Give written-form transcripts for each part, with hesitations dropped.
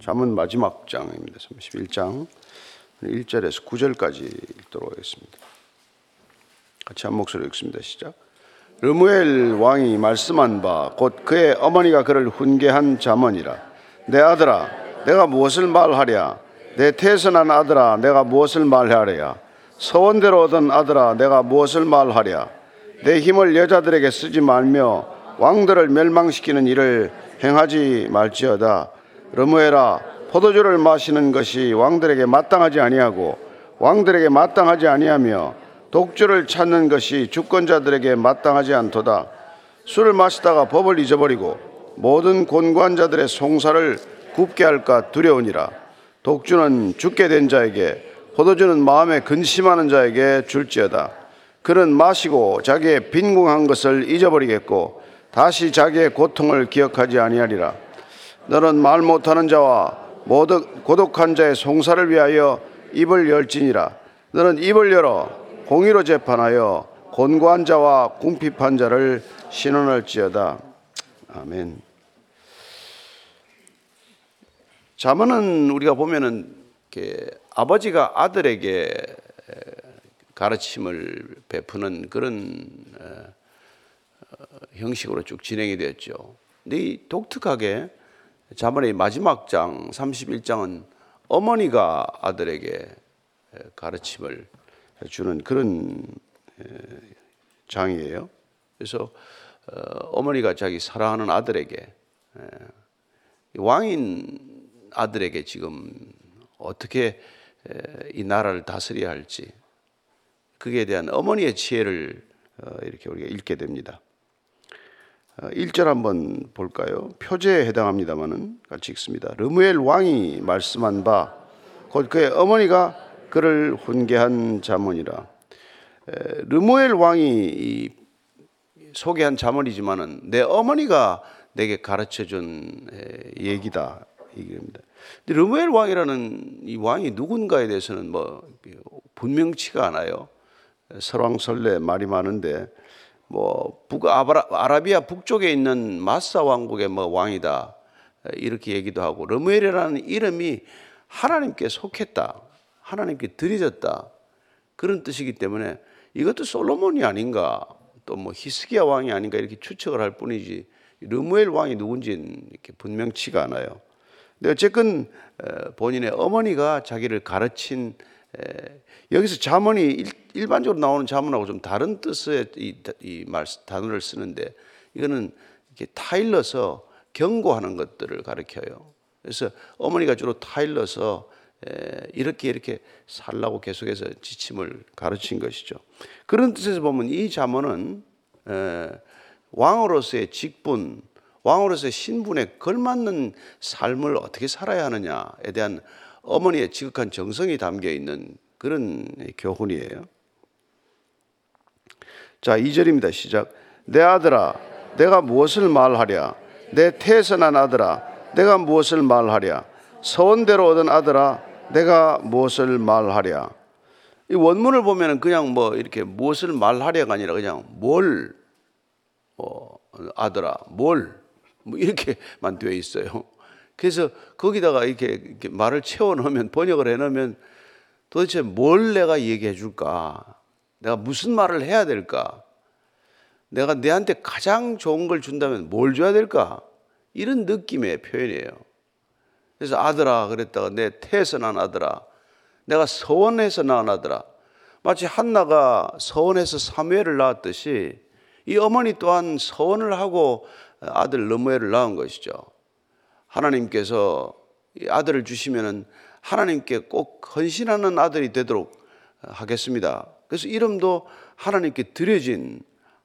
잠언 마지막 장입니다. 31장 1절에서 9절까지 읽도록 하겠습니다. 같이 한 목소리 읽습니다. 시작. 르무엘 왕이 말씀한 바 곧 그의 어머니가 그를 훈계한 잠언이라. 내 아들아, 내가 무엇을 말하랴? 내 태선한 아들아, 내가 무엇을 말하랴? 서원대로 얻은 아들아, 내가 무엇을 말하랴? 내 힘을 여자들에게 쓰지 말며 왕들을 멸망시키는 일을 행하지 말지어다. 르무엘아, 포도주를 마시는 것이 왕들에게 마땅하지 아니하고 왕들에게 마땅하지 아니하며 독주를 찾는 것이 주권자들에게 마땅하지 않도다. 술을 마시다가 법을 잊어버리고 모든 곤관자들의 송사를 굽게 할까 두려우니라. 독주는 죽게 된 자에게, 포도주는 마음에 근심하는 자에게 줄지어다. 그는 마시고 자기의 빈궁한 것을 잊어버리겠고 다시 자기의 고통을 기억하지 아니하리라. 너는 말 못하는 자와 고독한 자의 송사를 위하여 입을 열지니라. 너는 입을 열어 공의로 재판하여 곤고한 자와 궁핍한 자를 신원할지어다. 아멘. 잠언은 우리가 보면은 아버지가 아들에게 가르침을 베푸는 그런 형식으로 쭉 진행이 되었죠. 근데 이 독특하게 잠언의 마지막 장 31장은 어머니가 아들에게 가르침을 주는 그런 장이에요. 그래서 어머니가 자기 사랑하는 아들에게, 왕인 아들에게 지금 어떻게 이 나라를 다스려야 할지 그에 대한 어머니의 지혜를 이렇게 우리가 읽게 됩니다. 1절 한번 볼까요? 표제에 해당합니다만은 같이 읽습니다. 르무엘 왕이 말씀한 바 곧 그의 어머니가 그를 훈계한 잠언이라. 르무엘 왕이 소개한 잠언이지만은 내 어머니가 내게 가르쳐준 얘기다 이겁니다. 르무엘 왕이라는 이 왕이 누군가에 대해서는 뭐 분명치가 않아요. 설왕설래 말이 많은데 뭐 아라비아 북쪽에 있는 마사 왕국의 뭐 왕이다 이렇게 얘기도 하고, 르무엘이라는 이름이 하나님께 속했다, 하나님께 드리졌다 그런 뜻이기 때문에 이것도 솔로몬이 아닌가, 또 뭐 히스기야 왕이 아닌가 이렇게 추측을 할 뿐이지 르무엘 왕이 누군지는 이렇게 분명치가 않아요. 근데 어쨌든 본인의 어머니가 자기를 가르친, 여기서 잠언이 일반적으로 나오는 잠언하고 좀 다른 뜻의 이 단어를 쓰는데 이거는 이렇게 타일러서 경고하는 것들을 가르쳐요. 그래서 어머니가 주로 타일러서 이렇게 살라고 계속해서 지침을 가르친 것이죠. 그런 뜻에서 보면 이 잠언은 왕으로서의 직분, 왕으로서의 신분에 걸맞는 삶을 어떻게 살아야 하느냐에 대한 어머니의 지극한 정성이 담겨 있는 그런 교훈이에요. 자, 2절입니다. 시작. 내 아들아, 내가 무엇을 말하랴? 내 태선한 아들아, 내가 무엇을 말하랴? 서원대로 얻은 아들아, 내가 무엇을 말하랴. 이 원문을 보면 그냥 뭐 이렇게 무엇을 말하랴가 아니라 그냥 뭘, 아들아, 뭘, 뭐 이렇게만 되어 있어요. 그래서 거기다가 이렇게 말을 채워넣으면, 번역을 해놓으면 도대체 뭘 내가 얘기해 줄까? 내가 무슨 말을 해야 될까? 내가 내한테 가장 좋은 걸 준다면 뭘 줘야 될까? 이런 느낌의 표현이에요. 그래서 아들아 그랬다가 내 태에서 난 아들아, 내가 서원에서 낳은 아들아. 마치 한나가 서원에서 사무엘을 낳았듯이 이 어머니 또한 서원을 하고 아들 르무엘을 낳은 것이죠. 하나님께서 이 아들을 주시면은 하나님께 꼭 헌신하는 아들이 되도록 하겠습니다. 그래서 이름도 하나님께 드려진,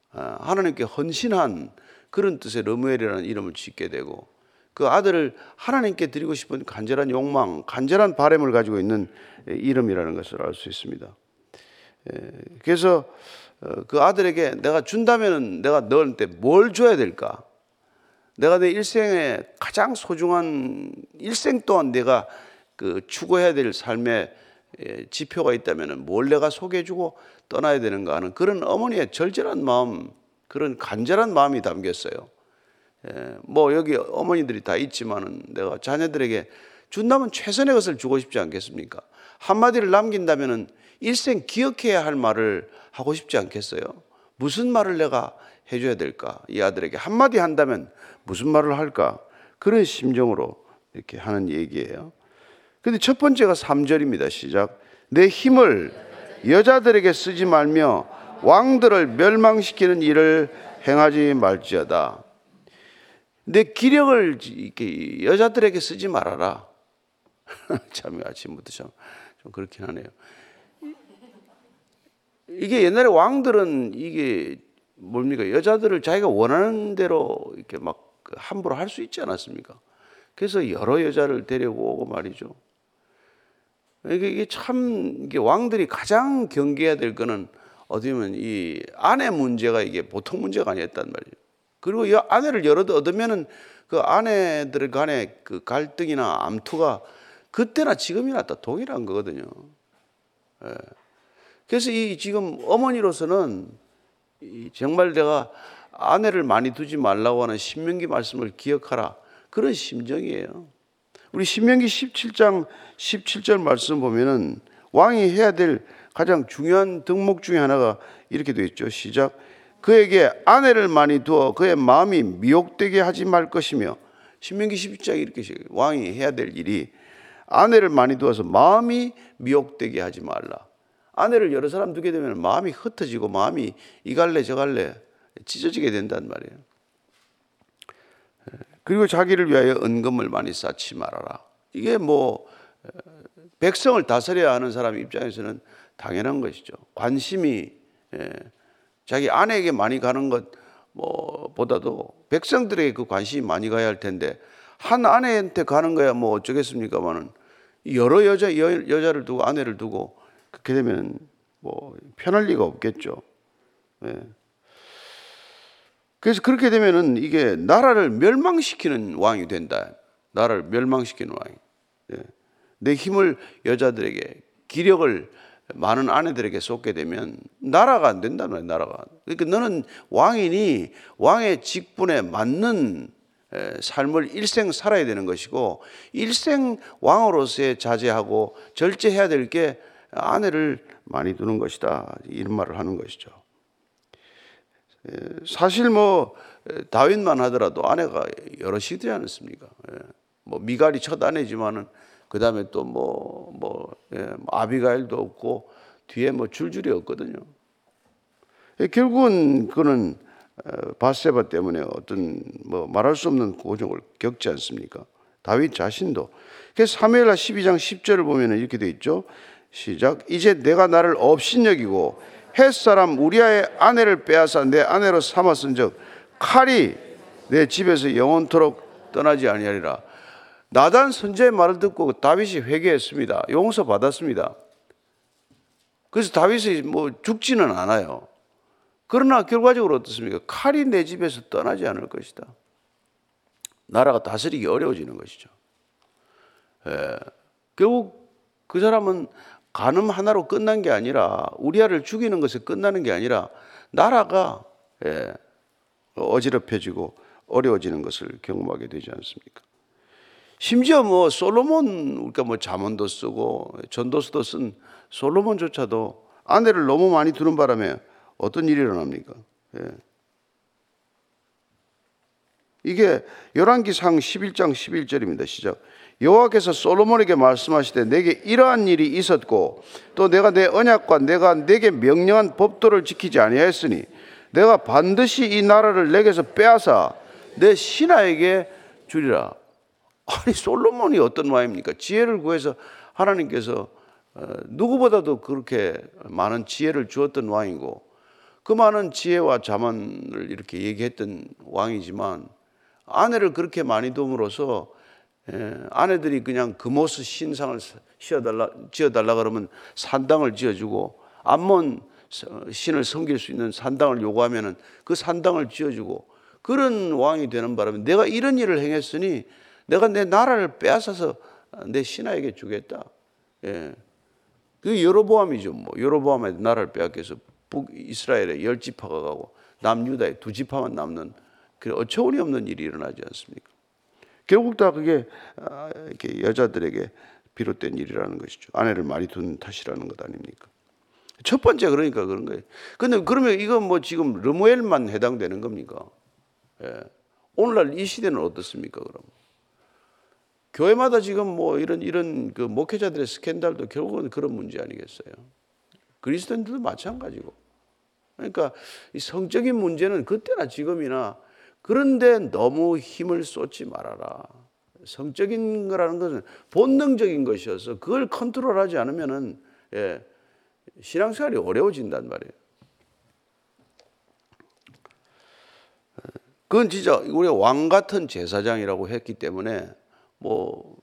하나님께 헌신한 그런 뜻의 르무엘이라는 이름을 짓게 되고, 그 아들을 하나님께 드리고 싶은 간절한 욕망, 간절한 바람을 가지고 있는 이름이라는 것을 알 수 있습니다. 그래서 그 아들에게 내가 준다면 내가 너한테 뭘 줘야 될까? 내가 내 일생에 가장 소중한, 일생 동안 내가 그 추구해야 될 삶의 지표가 있다면 뭘 내가 소개해주고 떠나야 되는가 하는 그런 어머니의 절절한 마음, 그런 간절한 마음이 담겼어요. 뭐 여기 어머니들이 다 있지만은 내가 자녀들에게 준다면 최선의 것을 주고 싶지 않겠습니까? 한마디를 남긴다면 일생 기억해야 할 말을 하고 싶지 않겠어요? 무슨 말을 내가 해줘야 될까? 이 아들에게 한마디 한다면 무슨 말을 할까? 그런 심정으로 이렇게 하는 얘기예요. 근데 첫 번째가 3절입니다. 시작. 내 힘을 여자들에게 쓰지 말며 왕들을 멸망시키는 일을 행하지 말지어다. 내 기력을 이렇게 여자들에게 쓰지 말아라. 참 아침부터 좀 그렇긴 하네요. 이게 옛날에 왕들은 이게 뭡니까? 여자들을 자기가 원하는 대로 이렇게 막 함부로 할 수 있지 않았습니까? 그래서 여러 여자를 데려오고 말이죠. 이게 참 이게 왕들이 가장 경계해야 될 거는 어떻게 보면 이 아내 문제가 이게 보통 문제가 아니었단 말이에요. 그리고 이 아내를 여러 얻으면은 그 아내들 간의 그 갈등이나 암투가 그때나 지금이나 다 동일한 거거든요. 예. 그래서 이 지금 어머니로서는 이 정말 내가 아내를 많이 두지 말라고 하는 신명기 말씀을 기억하라. 그런 심정이에요. 우리 신명기 17장 17절 말씀 보면은 왕이 해야 될 가장 중요한 덕목 중에 하나가 이렇게 되어 있죠. 시작. 그에게 아내를 많이 두어 그의 마음이 미혹되게 하지 말 것이며, 신명기 17장에 이렇게 왕이 해야 될 일이 아내를 많이 두어서 마음이 미혹되게 하지 말라. 아내를 여러 사람 두게 되면 마음이 흩어지고 마음이 이갈래 저갈래 찢어지게 된단 말이에요. 그리고 자기를 위하여 은금을 많이 쌓지 말아라. 이게 뭐 백성을 다스려야 하는 사람 입장에서는 당연한 것이죠. 관심이 자기 아내에게 많이 가는 것 보다도 백성들에게 그 관심이 많이 가야 할 텐데, 한 아내한테 가는 거야 뭐 어쩌겠습니까만은 여러 여자를 두고 아내를 두고 그렇게 되면 뭐 편할 리가 없겠죠. 예. 그래서 그렇게 되면은 이게 나라를 멸망시키는 왕이 된다. 나라를 멸망시키는 왕이. 예. 내 힘을 여자들에게, 기력을 많은 아내들에게 쏟게 되면 나라가 안 된단 말이야, 나라가. 그러니까 너는 왕이니 왕의 직분에 맞는 삶을 일생 살아야 되는 것이고, 일생 왕으로서의 자제하고 절제해야 될 게 아내를 많이 두는 것이다. 이런 말을 하는 것이죠. 사실 뭐 다윗만 하더라도 아내가 여럿이 되지 않았습니까? 뭐 미갈이 첫 아내지만은 그 다음에 또 아비가일도 없고 뒤에 뭐 줄줄이 없거든요. 결국은 그는 바세바 때문에 어떤 뭐 말할 수 없는 고정을 겪지 않습니까? 다윗 자신도. 그래서 사무엘하 12장 10절을 보면 이렇게 돼 있죠. 시작. 이제 내가 나를 업신여기고 햇사람 우리아의 아내를 빼앗아 내 아내로 삼았은즉 칼이 내 집에서 영원토록 떠나지 아니하리라. 나단 선지자의 말을 듣고 다윗이 회개했습니다. 용서받았습니다. 그래서 다윗이 뭐 죽지는 않아요. 그러나 결과적으로 어떻습니까? 칼이 내 집에서 떠나지 않을 것이다. 나라가 다스리기 어려워지는 것이죠. 예. 결국 그 사람은 간음 하나로 끝난 게 아니라, 우리아를 죽이는 것에 끝나는 게 아니라 나라가 어지럽혀지고 어려워지는 것을 경험하게 되지 않습니까? 심지어 뭐 솔로몬, 그러니까 뭐 잠언도 쓰고 전도서도 쓴 솔로몬조차도 아내를 너무 많이 두는 바람에 어떤 일이 일어납니까? 예. 이게 열왕기상 11장 11절입니다. 시작. 여호와께서 솔로몬에게 말씀하시되 내게 이러한 일이 있었고 또 내가 내 언약과 내가 내게 명령한 법도를 지키지 아니하였으니 내가 반드시 이 나라를 내게서 빼앗아 내 신하에게 주리라. 아니 솔로몬이 어떤 왕입니까? 지혜를 구해서 하나님께서 누구보다도 그렇게 많은 지혜를 주었던 왕이고, 그 많은 지혜와 자만을 이렇게 얘기했던 왕이지만 아내를 그렇게 많이 둠으로써 아내들이 그냥 금오스 신상을 지어달라 그러면 산당을 지어주고, 암몬 신을 섬길 수 있는 산당을 요구하면 그 산당을 지어주고, 그런 왕이 되는 바람에 내가 이런 일을 행했으니 내가 내 나라를 빼앗아서 내 신하에게 주겠다. 예. 그게 여로보암이죠. 뭐 여로보암의 나라를 빼앗겨서 북이스라엘에 10지파가 가고 남유다에 2지파만 남는, 그런 어처구니없는 일이 일어나지 않습니까? 결국 다 그게 이렇게 여자들에게 비롯된 일이라는 것이죠. 아내를 많이 둔 탓이라는 것 아닙니까? 첫 번째 그러니까 그런 거예요. 근데 그러면 이건 뭐 지금 르무엘만 해당되는 겁니까? 예. 오늘날 이 시대는 어떻습니까? 그럼 교회마다 지금 뭐 이런 그 목회자들의 스캔들도 결국은 그런 문제 아니겠어요? 그리스도인들도 마찬가지고. 그러니까 이 성적인 문제는 그때나 지금이나 그런데 너무 힘을 쏟지 말아라. 성적인 거라는 것은 본능적인 것이어서 그걸 컨트롤하지 않으면은 예, 신앙생활이 어려워진단 말이에요. 그건 진짜 우리가 왕 같은 제사장이라고 했기 때문에 뭐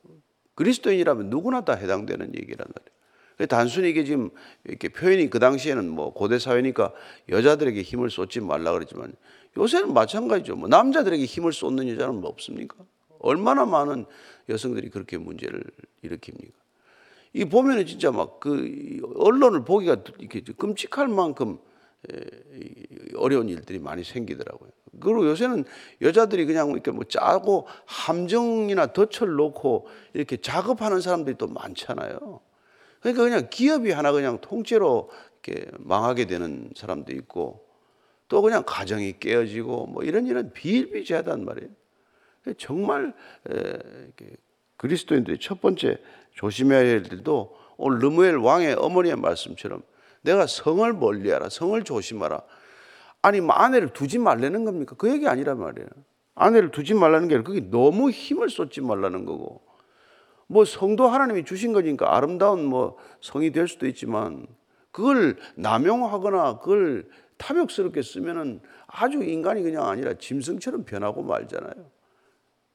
그리스도인이라면 누구나 다 해당되는 얘기란 말이에요. 단순히 이게 지금 이렇게 표현이 그 당시에는 뭐 고대 사회니까 여자들에게 힘을 쏟지 말라 그랬지만 요새는 마찬가지죠. 뭐 남자들에게 힘을 쏟는 여자는 뭐 없습니까? 얼마나 많은 여성들이 그렇게 문제를 일으킵니까? 이 보면은 진짜 막 그 언론을 보기가 이렇게 끔찍할 만큼 어려운 일들이 많이 생기더라고요. 그리고 요새는 여자들이 그냥 이렇게 뭐 짜고 함정이나 덫을 놓고 이렇게 작업하는 사람들이 또 많잖아요. 그러니까 그냥 기업이 하나 그냥 통째로 이렇게 망하게 되는 사람도 있고 또 그냥 가정이 깨어지고 뭐 이런 비일비재하단 말이에요. 정말 이렇게 그리스도인들이 첫 번째 조심해야 할 일도 오늘 르무엘 왕의 어머니의 말씀처럼 내가 성을 멀리하라, 성을 조심하라. 아니 뭐 아내를 두지 말라는 겁니까? 그 얘기 아니란 말이에요. 아내를 두지 말라는 게 아니라 그게 너무 힘을 쏟지 말라는 거고 뭐 성도 하나님이 주신 거니까 아름다운 뭐 성이 될 수도 있지만 그걸 남용하거나 그걸 탐욕스럽게 쓰면은 아주 인간이 그냥 아니라 짐승처럼 변하고 말잖아요.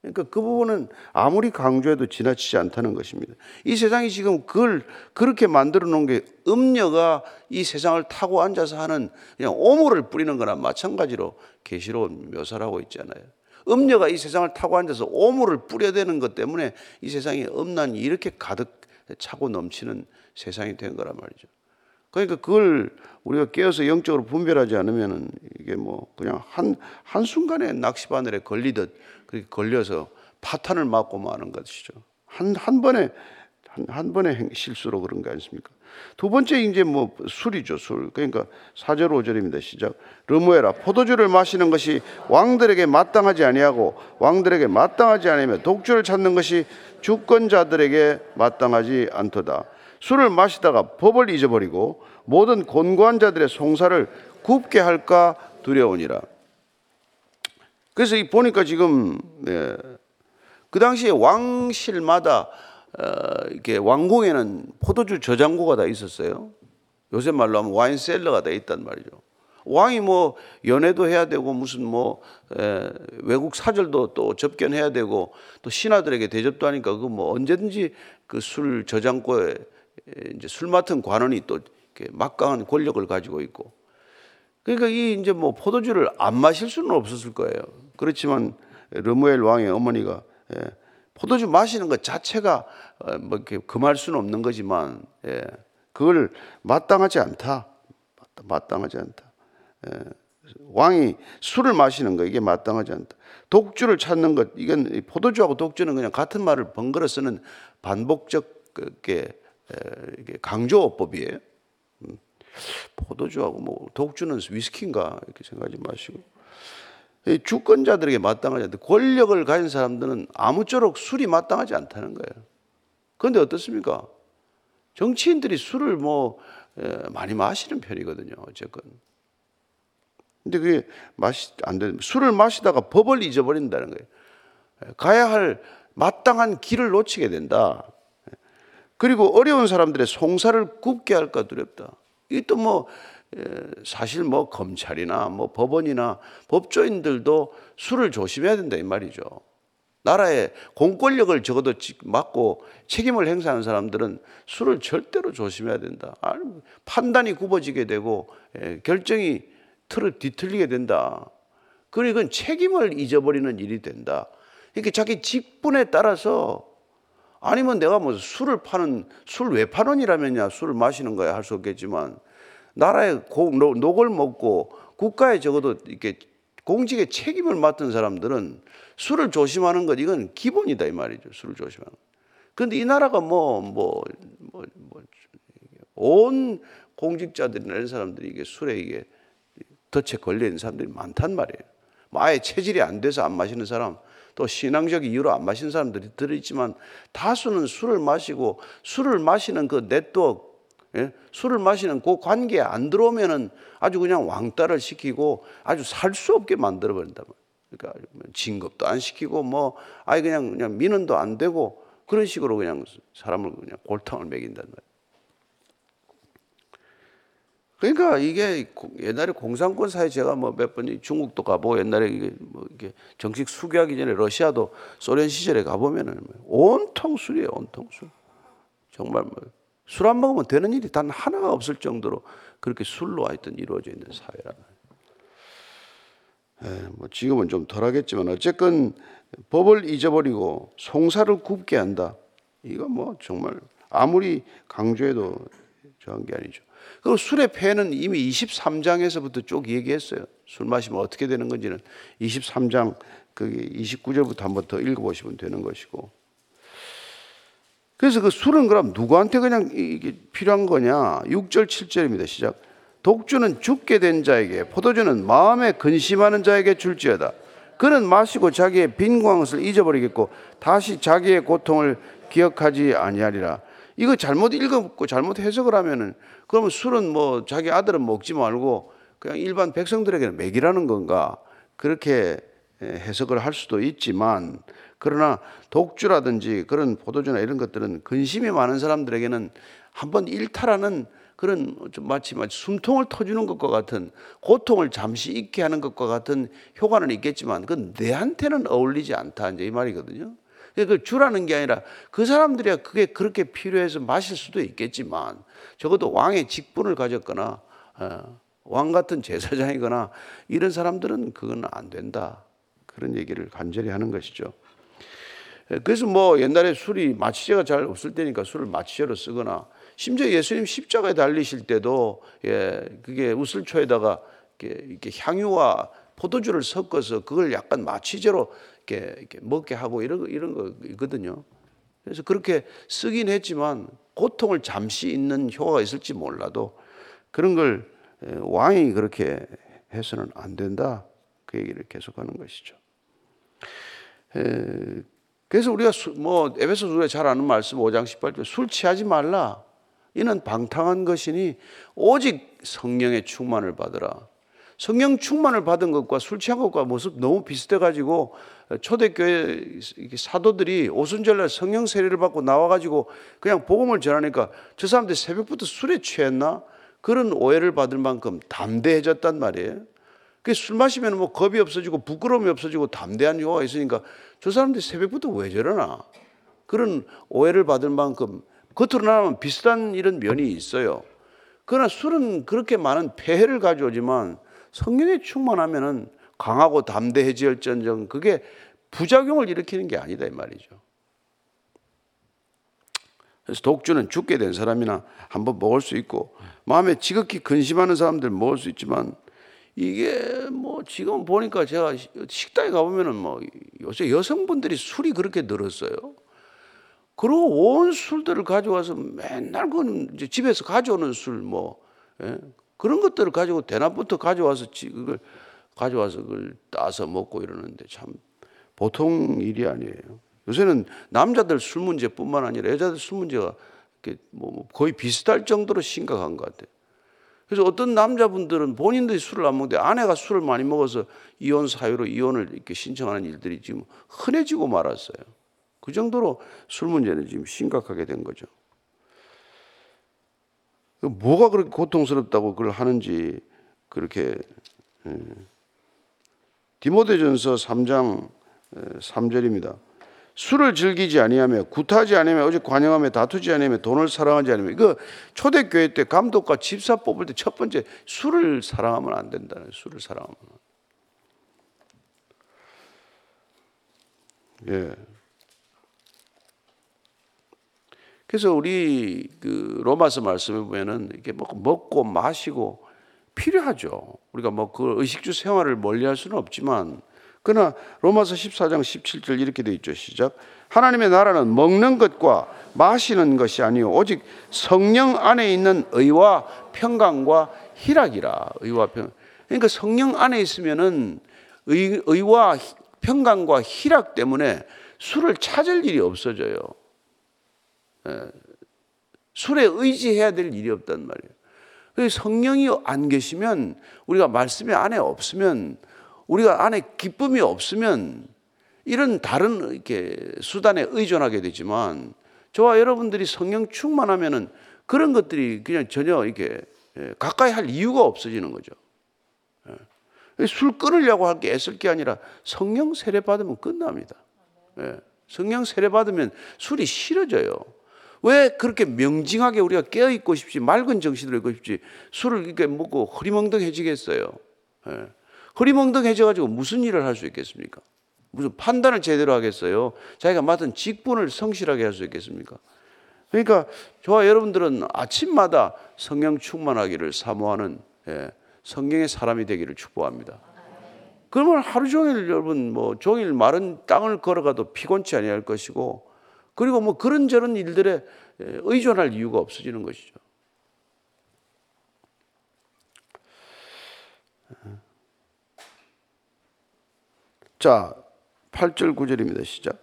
그러니까 그 부분은 아무리 강조해도 지나치지 않다는 것입니다. 이 세상이 지금 그걸 그렇게 만들어 놓은 게 음녀가 이 세상을 타고 앉아서 하는 그냥 오물을 뿌리는 거나 마찬가지로 계시로 묘사를 하고 있잖아요. 음녀가 이 세상을 타고 앉아서 오물을 뿌려대는 것 때문에 이 세상에 음란이 이렇게 가득 차고 넘치는 세상이 된 거란 말이죠. 그러니까 그걸 우리가 깨어서 영적으로 분별하지 않으면 이게 뭐 그냥 한순간에 낚시바늘에 걸리듯 그렇게 걸려서 파탄을 맞고 마는 것이죠. 한 번의 실수로 그런 거 아닙니까? 두 번째 이제 뭐 술이죠, 술. 그러니까 4절 5절입니다. 시작. 르무엘아 포도주를 마시는 것이 왕들에게 마땅하지 아니하고 왕들에게 마땅하지 아니며 독주를 찾는 것이 주권자들에게 마땅하지 않도다. 술을 마시다가 법을 잊어버리고 모든 곤고한 자들의 송사를 굽게 할까 두려우니라. 그래서 이 보니까 지금 그 당시에 왕실마다 이렇게 왕궁에는 포도주 저장고가 다 있었어요. 요새 말로 하면 와인 셀러가 다 있단 말이죠. 왕이 뭐 연애도 해야 되고 무슨 뭐 외국 사절도 또 접견해야 되고 또 신하들에게 대접도 하니까 그거 뭐 언제든지 그 술 저장고에 이제 술 맡은 관원이 또 이렇게 막강한 권력을 가지고 있고 그러니까 이 이제 뭐 포도주를 안 마실 수는 없었을 거예요. 그렇지만 르무엘 왕의 어머니가 포도주 마시는 것 자체가 뭐 이렇게 금할 수는 없는 거지만 그걸 마땅하지 않다, 마땅하지 않다. 왕이 술을 마시는 거 이게 마땅하지 않다. 독주를 찾는 것 이건 포도주하고 독주는 그냥 같은 말을 번갈아 쓰는 반복적 그게 강조어법이에요. 포도주하고 뭐 독주는 위스키인가 이렇게 생각하지 마시고 이 주권자들에게 마땅하지 않다. 권력을 가진 사람들은 아무쪼록 술이 마땅하지 않다는 거예요. 그런데 어떻습니까? 정치인들이 술을 뭐 많이 마시는 편이거든요. 어쨌건 근데 그게 맛이 안 되는 술을 마시다가 법을 잊어버린다는 거예요. 가야 할 마땅한 길을 놓치게 된다. 그리고 어려운 사람들의 송사를 굽게 할까 두렵다. 이게 또 뭐 사실 뭐 검찰이나 뭐 법원이나 법조인들도 술을 조심해야 된다 이 말이죠. 나라의 공권력을 적어도 맡고 책임을 행사하는 사람들은 술을 절대로 조심해야 된다. 판단이 굽어지게 되고 결정이 틀을 뒤틀리게 된다. 그리고 이건 책임을 잊어버리는 일이 된다. 이렇게 자기 직분에 따라서 아니면 내가 뭐 술을 파는 술 외판원이라면야 술을 마시는 거야 할 수 없겠지만 나라의 녹을 먹고 국가에 적어도 이렇게 공직의 책임을 맡은 사람들은 술을 조심하는 것, 이건 기본이다 이 말이죠. 술을 조심하는 것. 그런데 이 나라가 온 공직자들이나 이런 사람들이 이게 술에 이게 덫에 걸려있는 사람들이 많단 말이에요. 아예 체질이 안 돼서 안 마시는 사람, 또 신앙적 이유로 안 마시는 사람들이 들어있지만 다수는 술을 마시고 술을 마시는 그 네트워크, 술을 마시는 그 관계에 안 들어오면은 아주 그냥 왕따를 시키고 아주 살 수 없게 만들어버린다. 그러니까 진급도 안 시키고 아예 그냥 민원도 안 되고 그런 식으로 그냥 사람을 그냥 골탕을 먹인단 말이에요. 그러니까 이게 옛날에 공산권 사회 제가 몇 번 중국도 가보고 옛날에 이게 이렇게 정식 수교하기 전에 러시아도 소련 시절에 가보면은 온통 술이에요, 온통 술. 정말 술 안 먹으면 되는 일이 단 하나가 없을 정도로 그렇게 술로 하여튼 이루어져 있는 사회라. 지금은 좀 덜하겠지만 어쨌건 법을 잊어버리고 송사를 굽게 한다. 이거 정말 아무리 강조해도 저한 게 아니죠. 그 술의 폐해는 이미 23장에서부터 쭉 얘기했어요. 술 마시면 어떻게 되는 건지는 23장 거기 29절부터 한번 더 읽어보시면 되는 것이고. 그래서 그 술은 그럼 누구한테 그냥 이게 필요한 거냐? 6절 7절입니다. 시작. 독주는 죽게 된 자에게, 포도주는 마음에 근심하는 자에게 줄지어다. 그는 마시고 자기의 빈궁을 잊어버리겠고 다시 자기의 고통을 기억하지 아니하리라. 이거 잘못 읽었고 잘못 해석을 하면은 그러면 술은 자기 아들은 먹지 말고 그냥 일반 백성들에게는 먹이라는 건가? 그렇게 해석을 할 수도 있지만, 그러나 독주라든지 그런 포도주나 이런 것들은 근심이 많은 사람들에게는 한번 일탈하는 그런 좀 마치 숨통을 터주는 것과 같은 고통을 잠시 잊게 하는 것과 같은 효과는 있겠지만 그건 내한테는 어울리지 않다, 이제 이 말이거든요. 그 주라는 게 아니라 그 사람들이야 그게 그렇게 필요해서 마실 수도 있겠지만 적어도 왕의 직분을 가졌거나 왕 같은 제사장이거나 이런 사람들은 그건 안 된다. 그런 얘기를 간절히 하는 것이죠. 그래서 옛날에 술이 마취제가 잘 없을 때니까 술을 마취제로 쓰거나, 심지어 예수님 십자가에 달리실 때도 그게 우슬초에다가 이렇게 향유와 포도주를 섞어서 그걸 약간 마취제로 이렇게 먹게 하고 이런 거거든요. 그래서 그렇게 쓰긴 했지만 고통을 잠시 잊는 효과가 있을지 몰라도 그런 걸 왕이 그렇게 해서는 안 된다. 그 얘기를 계속하는 것이죠. 그래서 우리가 에베소서 우리가 잘 아는 말씀 5장 18절, 술 취하지 말라. 이는 방탕한 것이니 오직 성령의 충만을 받으라. 성령 충만을 받은 것과 술 취한 것과 모습 너무 비슷해가지고 초대교회 사도들이 오순절날 성령 세례를 받고 나와가지고 그냥 복음을 전하니까 저 사람들이 새벽부터 술에 취했나? 그런 오해를 받을 만큼 담대해졌단 말이에요. 술 마시면 겁이 없어지고 부끄러움이 없어지고 담대한 요가 있으니까 저 사람들이 새벽부터 왜 저러나? 그런 오해를 받을 만큼 겉으로 나가면 비슷한 이런 면이 있어요. 그러나 술은 그렇게 많은 폐해를 가져오지만 성령이 충만하면은 강하고 담대해질전정 그게 부작용을 일으키는 게 아니다 이 말이죠. 그래서 독주는 죽게 된 사람이나 한번 먹을 수 있고 마음에 지극히 근심하는 사람들 먹을 수 있지만, 이게 지금 보니까 제가 식당에 가보면은 요새 여성분들이 술이 그렇게 늘었어요. 그리고 온 술들을 가져와서 맨날 그건 이제 집에서 가져오는 술 그런 것들을 가지고 대낮부터 가져와서 그걸 따서 먹고 이러는데 참 보통 일이 아니에요. 요새는 남자들 술 문제뿐만 아니라 여자들 술 문제가 이렇게 거의 비슷할 정도로 심각한 것 같아요. 그래서 어떤 남자분들은 본인들이 술을 안 먹는데 아내가 술을 많이 먹어서 이혼 사유로 이혼을 이렇게 신청하는 일들이 지금 흔해지고 말았어요. 그 정도로 술 문제는 지금 심각하게 된 거죠. 뭐가 그렇게 고통스럽다고 그걸 하는지 그렇게 디모데전서 3장 3절입니다. 술을 즐기지 아니하며 구타하지 아니하며 오직 관용하며 다투지 아니하며 돈을 사랑하지 아니하며. 이거 초대교회 때 감독과 집사 뽑을 때 첫 번째 술을 사랑하면 안 된다는, 술을 사랑하면. 그래서 우리 로마서 말씀해 보면은 이렇게 먹고 마시고 필요하죠. 우리가 뭐 그 의식주 생활을 멀리할 수는 없지만, 그러나 로마서 14장 17절 이렇게 되어 있죠. 시작. 하나님의 나라는 먹는 것과 마시는 것이 아니요 오직 성령 안에 있는 의와 평강과 희락이라. 의와 평강. 그러니까 성령 안에 있으면은 의와 평강과 희락 때문에 술을 찾을 일이 없어져요. 술에 의지해야 될 일이 없단 말이에요. 성령이 안 계시면, 우리가 말씀이 안에 없으면, 우리가 안에 기쁨이 없으면, 이런 다른 이렇게 수단에 의존하게 되지만, 저와 여러분들이 성령 충만하면은 그런 것들이 그냥 전혀 이렇게 가까이 할 이유가 없어지는 거죠. 술 끊으려고 할 게 애쓸 게 아니라 성령 세례 받으면 끝납니다. 성령 세례 받으면 술이 싫어져요. 왜 그렇게 명징하게 우리가 깨어 있고 싶지, 맑은 정신으로 있고 싶지, 술을 이렇게 먹고 허리멍덩해지겠어요? 허리멍덩해져가지고 무슨 일을 할 수 있겠습니까? 무슨 판단을 제대로 하겠어요? 자기가 맡은 직분을 성실하게 할 수 있겠습니까? 그러니까 저와 여러분들은 아침마다 성령 충만하기를 사모하는 성경의 사람이 되기를 축복합니다. 그러면 하루 종일 여러분 뭐 종일 마른 땅을 걸어가도 피곤치 아니할 것이고, 그리고 뭐 그런저런 일들에 의존할 이유가 없어지는 것이죠. 자, 8절 9절입니다. 시작.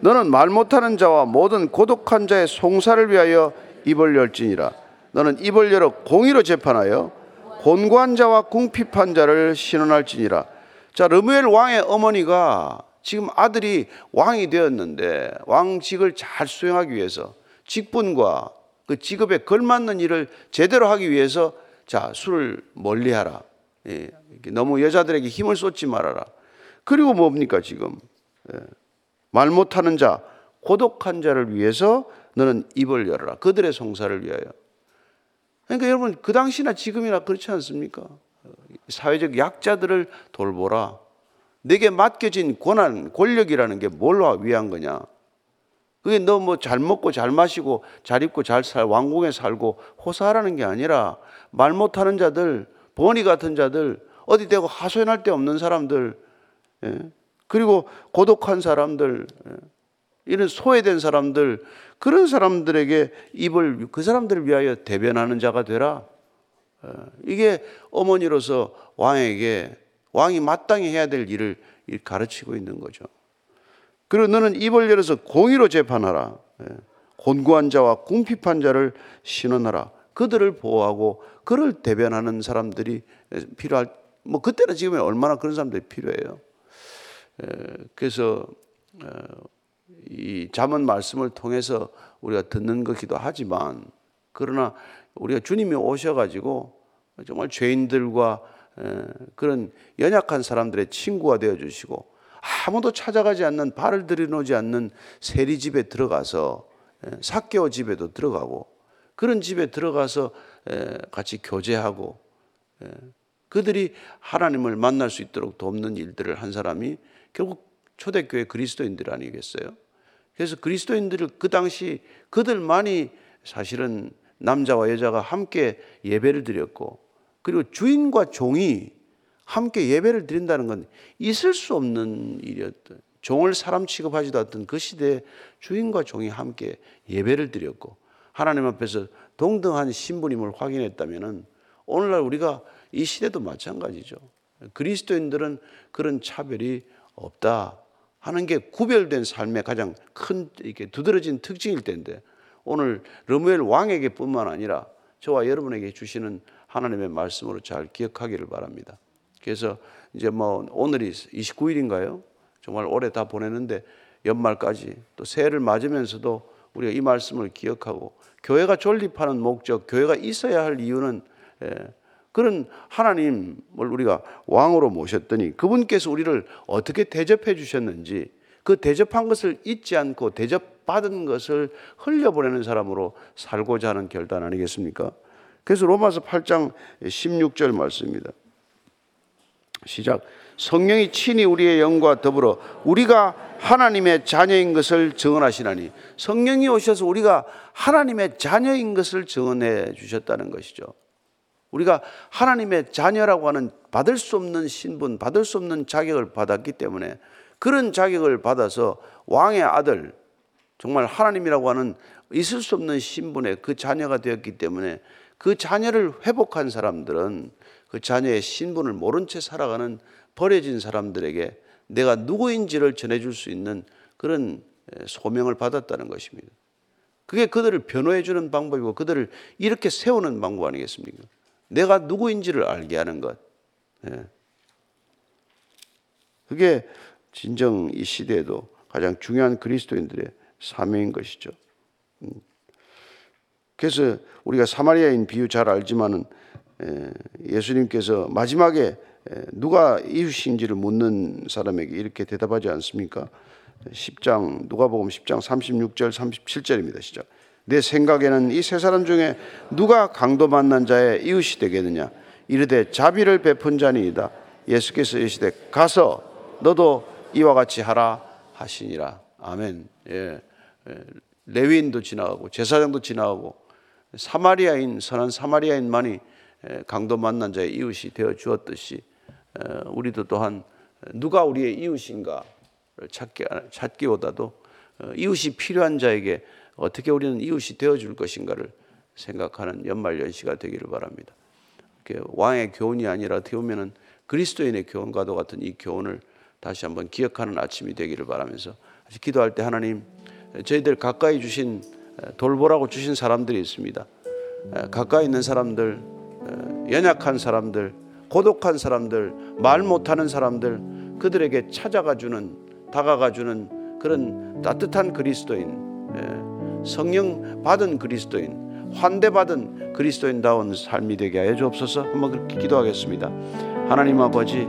너는 말 못하는 자와 모든 고독한 자의 송사를 위하여 입을 열지니라. 너는 입을 열어 공의로 재판하여 곤고한 자와 궁핍한 자를 신원할지니라. 자, 르무엘 왕의 어머니가 지금 아들이 왕이 되었는데, 왕직을 잘 수행하기 위해서 직분과 그 직업에 걸맞는 일을 제대로 하기 위해서, 자, 술을 멀리하라. 너무 여자들에게 힘을 쏟지 말아라. 그리고 뭡니까 지금? 말 못하는 자, 고독한 자를 위해서 너는 입을 열어라. 그들의 송사를 위하여. 그러니까 여러분, 그 당시나 지금이나 그렇지 않습니까? 사회적 약자들을 돌보라. 내게 맡겨진 권한, 권력이라는 게 뭘로 위한 거냐? 그게 너 뭐 잘 먹고 잘 마시고 잘 입고 잘 살 왕궁에 살고 호사하라는 게 아니라, 말 못하는 자들, 번이 같은 자들, 어디 대고 하소연할 데 없는 사람들, 그리고 고독한 사람들, 이런 소외된 사람들, 그런 사람들에게 입을, 그 사람들을 위하여 대변하는 자가 되라. 이게 어머니로서 왕에게, 왕이 마땅히 해야 될 일을 가르치고 있는 거죠. 그리고 너는 입을 열어서 공의로 재판하라. 곤고한 자와 궁핍한 자를 신원하라. 그들을 보호하고 그를 대변하는 사람들이 필요할, 뭐 그때나 지금에 얼마나 그런 사람들이 필요해요. 그래서 이 잠언 말씀을 통해서 우리가 듣는 것이기도 하지만, 그러나 우리가 주님이 오셔가지고 정말 죄인들과 그런 연약한 사람들의 친구가 되어주시고, 아무도 찾아가지 않는, 발을 들여놓지 않는 세리집에 들어가서, 삭개오 집에도 들어가고, 그런 집에 들어가서 같이 교제하고, 그들이 하나님을 만날 수 있도록 돕는 일들을 한 사람이 결국 초대교회 그리스도인들 아니겠어요? 그래서 그리스도인들을 그 당시 그들만이 사실은 남자와 여자가 함께 예배를 드렸고, 그리고 주인과 종이 함께 예배를 드린다는 건 있을 수 없는 일이었던, 종을 사람 취급하지도 않던 그 시대에 주인과 종이 함께 예배를 드렸고 하나님 앞에서 동등한 신분임을 확인했다면, 오늘날 우리가 이 시대도 마찬가지죠. 그리스도인들은 그런 차별이 없다 하는 게 구별된 삶의 가장 큰 이렇게 두드러진 특징일 텐데, 오늘 르무엘 왕에게뿐만 아니라 저와 여러분에게 주시는 하나님의 말씀으로 잘 기억하기를 바랍니다. 그래서 이제 뭐 오늘이 29일인가요? 정말 올해 다 보내는데 연말까지 또 새해를 맞으면서도 우리가 이 말씀을 기억하고, 교회가 존립하는 목적, 교회가 있어야 할 이유는 그런 하나님을 우리가 왕으로 모셨더니 그분께서 우리를 어떻게 대접해 주셨는지, 그 대접한 것을 잊지 않고 대접받은 것을 흘려보내는 사람으로 살고자 하는 결단 아니겠습니까? 그래서 로마서 8장 16절 말씀입니다. 시작. 성령이 친히 우리의 영과 더불어 우리가 하나님의 자녀인 것을 증언하시나니. 성령이 오셔서 우리가 하나님의 자녀인 것을 증언해 주셨다는 것이죠. 우리가 하나님의 자녀라고 하는 받을 수 없는 신분, 받을 수 없는 자격을 받았기 때문에 그런 자격을 받아서 왕의 아들, 정말 하나님이라고 하는 있을 수 없는 신분의 그 자녀가 되었기 때문에 그 자녀를 회복한 사람들은 그 자녀의 신분을 모른 채 살아가는 버려진 사람들에게 내가 누구인지를 전해줄 수 있는 그런 소명을 받았다는 것입니다. 그게 그들을 변호해 주는 방법이고 그들을 이렇게 세우는 방법 아니겠습니까? 내가 누구인지를 알게 하는 것. 그게 진정 이 시대에도 가장 중요한 그리스도인들의 사명인 것이죠. 그래서 우리가 사마리아인 비유 잘 알지만은 예수님께서 마지막에 누가 이웃인지를 묻는 사람에게 이렇게 대답하지 않습니까? 10장 누가복음 10장 36절 37절입니다. 시작. 내 생각에는 이 세 사람 중에 누가 강도 만난 자의 이웃이 되겠느냐? 이르되 자비를 베푼 자니이다. 예수께서 이르시되 가서 너도 이와 같이 하라 하시니라. 아멘. 레위인도 지나가고 제사장도 지나가고 사마리아인, 선한 사마리아인만이 강도 만난 자의 이웃이 되어 주었듯이 우리도 또한 누가 우리의 이웃인가를 찾기보다도 이웃이 필요한 자에게 어떻게 우리는 이웃이 되어 줄 것인가를 생각하는 연말연시가 되기를 바랍니다. 왕의 교훈이 아니라 어떻게 보면 그리스도인의 교훈과도 같은 이 교훈을 다시 한번 기억하는 아침이 되기를 바라면서 기도할 때 하나님, 저희들 가까이 주신 돌보라고 주신 사람들이 있습니다. 가까이 있는 사람들, 연약한 사람들, 고독한 사람들, 말 못하는 사람들, 그들에게 찾아가주는, 다가가주는 그런 따뜻한 그리스도인, 성령 받은 그리스도인, 환대받은 그리스도인다운 삶이 되게 하여 주옵소서. 한번 그렇게 기도하겠습니다. 하나님 아버지,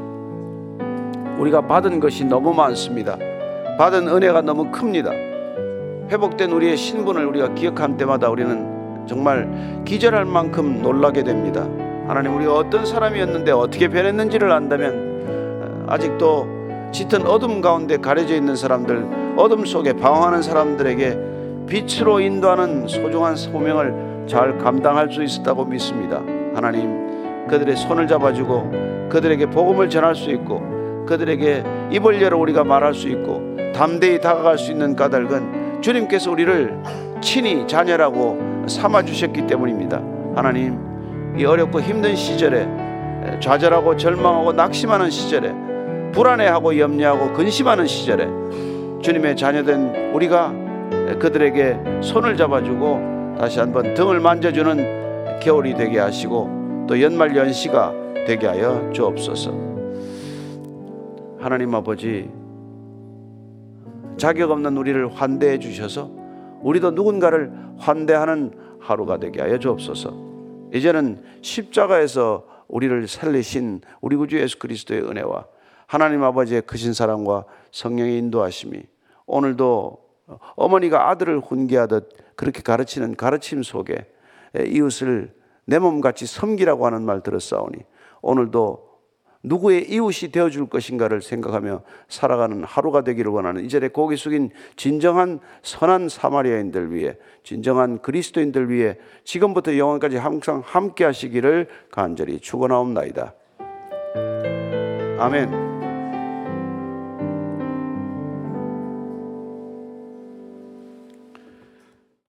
우리가 받은 것이 너무 많습니다. 받은 은혜가 너무 큽니다. 회복된 우리의 신분을 우리가 기억할 때마다 우리는 정말 기절할 만큼 놀라게 됩니다. 하나님, 우리가 어떤 사람이었는데 어떻게 변했는지를 안다면 아직도 짙은 어둠 가운데 가려져 있는 사람들, 어둠 속에 방황하는 사람들에게 빛으로 인도하는 소중한 소명을 잘 감당할 수 있었다고 믿습니다. 하나님, 그들의 손을 잡아주고 그들에게 복음을 전할 수 있고 그들에게 입을 열어 우리가 말할 수 있고 담대히 다가갈 수 있는 까닭은 주님께서 우리를 친히 자녀라고 삼아주셨기 때문입니다. 하나님, 이 어렵고 힘든 시절에, 좌절하고 절망하고 낙심하는 시절에, 불안해하고 염려하고 근심하는 시절에 주님의 자녀된 우리가 그들에게 손을 잡아주고 다시 한번 등을 만져주는 겨울이 되게 하시고 또 연말 연시가 되게 하여 주옵소서. 하나님 아버지, 자격 없는 우리를 환대해 주셔서 우리도 누군가를 환대하는 하루가 되게 하여 주옵소서. 이제는 십자가에서 우리를 살리신 우리 구주 예수 그리스도의 은혜와 하나님 아버지의 크신 사랑과 성령의 인도하심이 오늘도 어머니가 아들을 훈계하듯 그렇게 가르치는 가르침 속에 이웃을 내 몸같이 섬기라고 하는 말 들었사오니 오늘도 누구의 이웃이 되어줄 것인가를 생각하며 살아가는 하루가 되기를 원하는 이 자리에 고개 숙인 진정한 선한 사마리아인들 위해, 진정한 그리스도인들 위해 지금부터 영원까지 항상 함께 하시기를 간절히 축원하옵나이다. 아멘.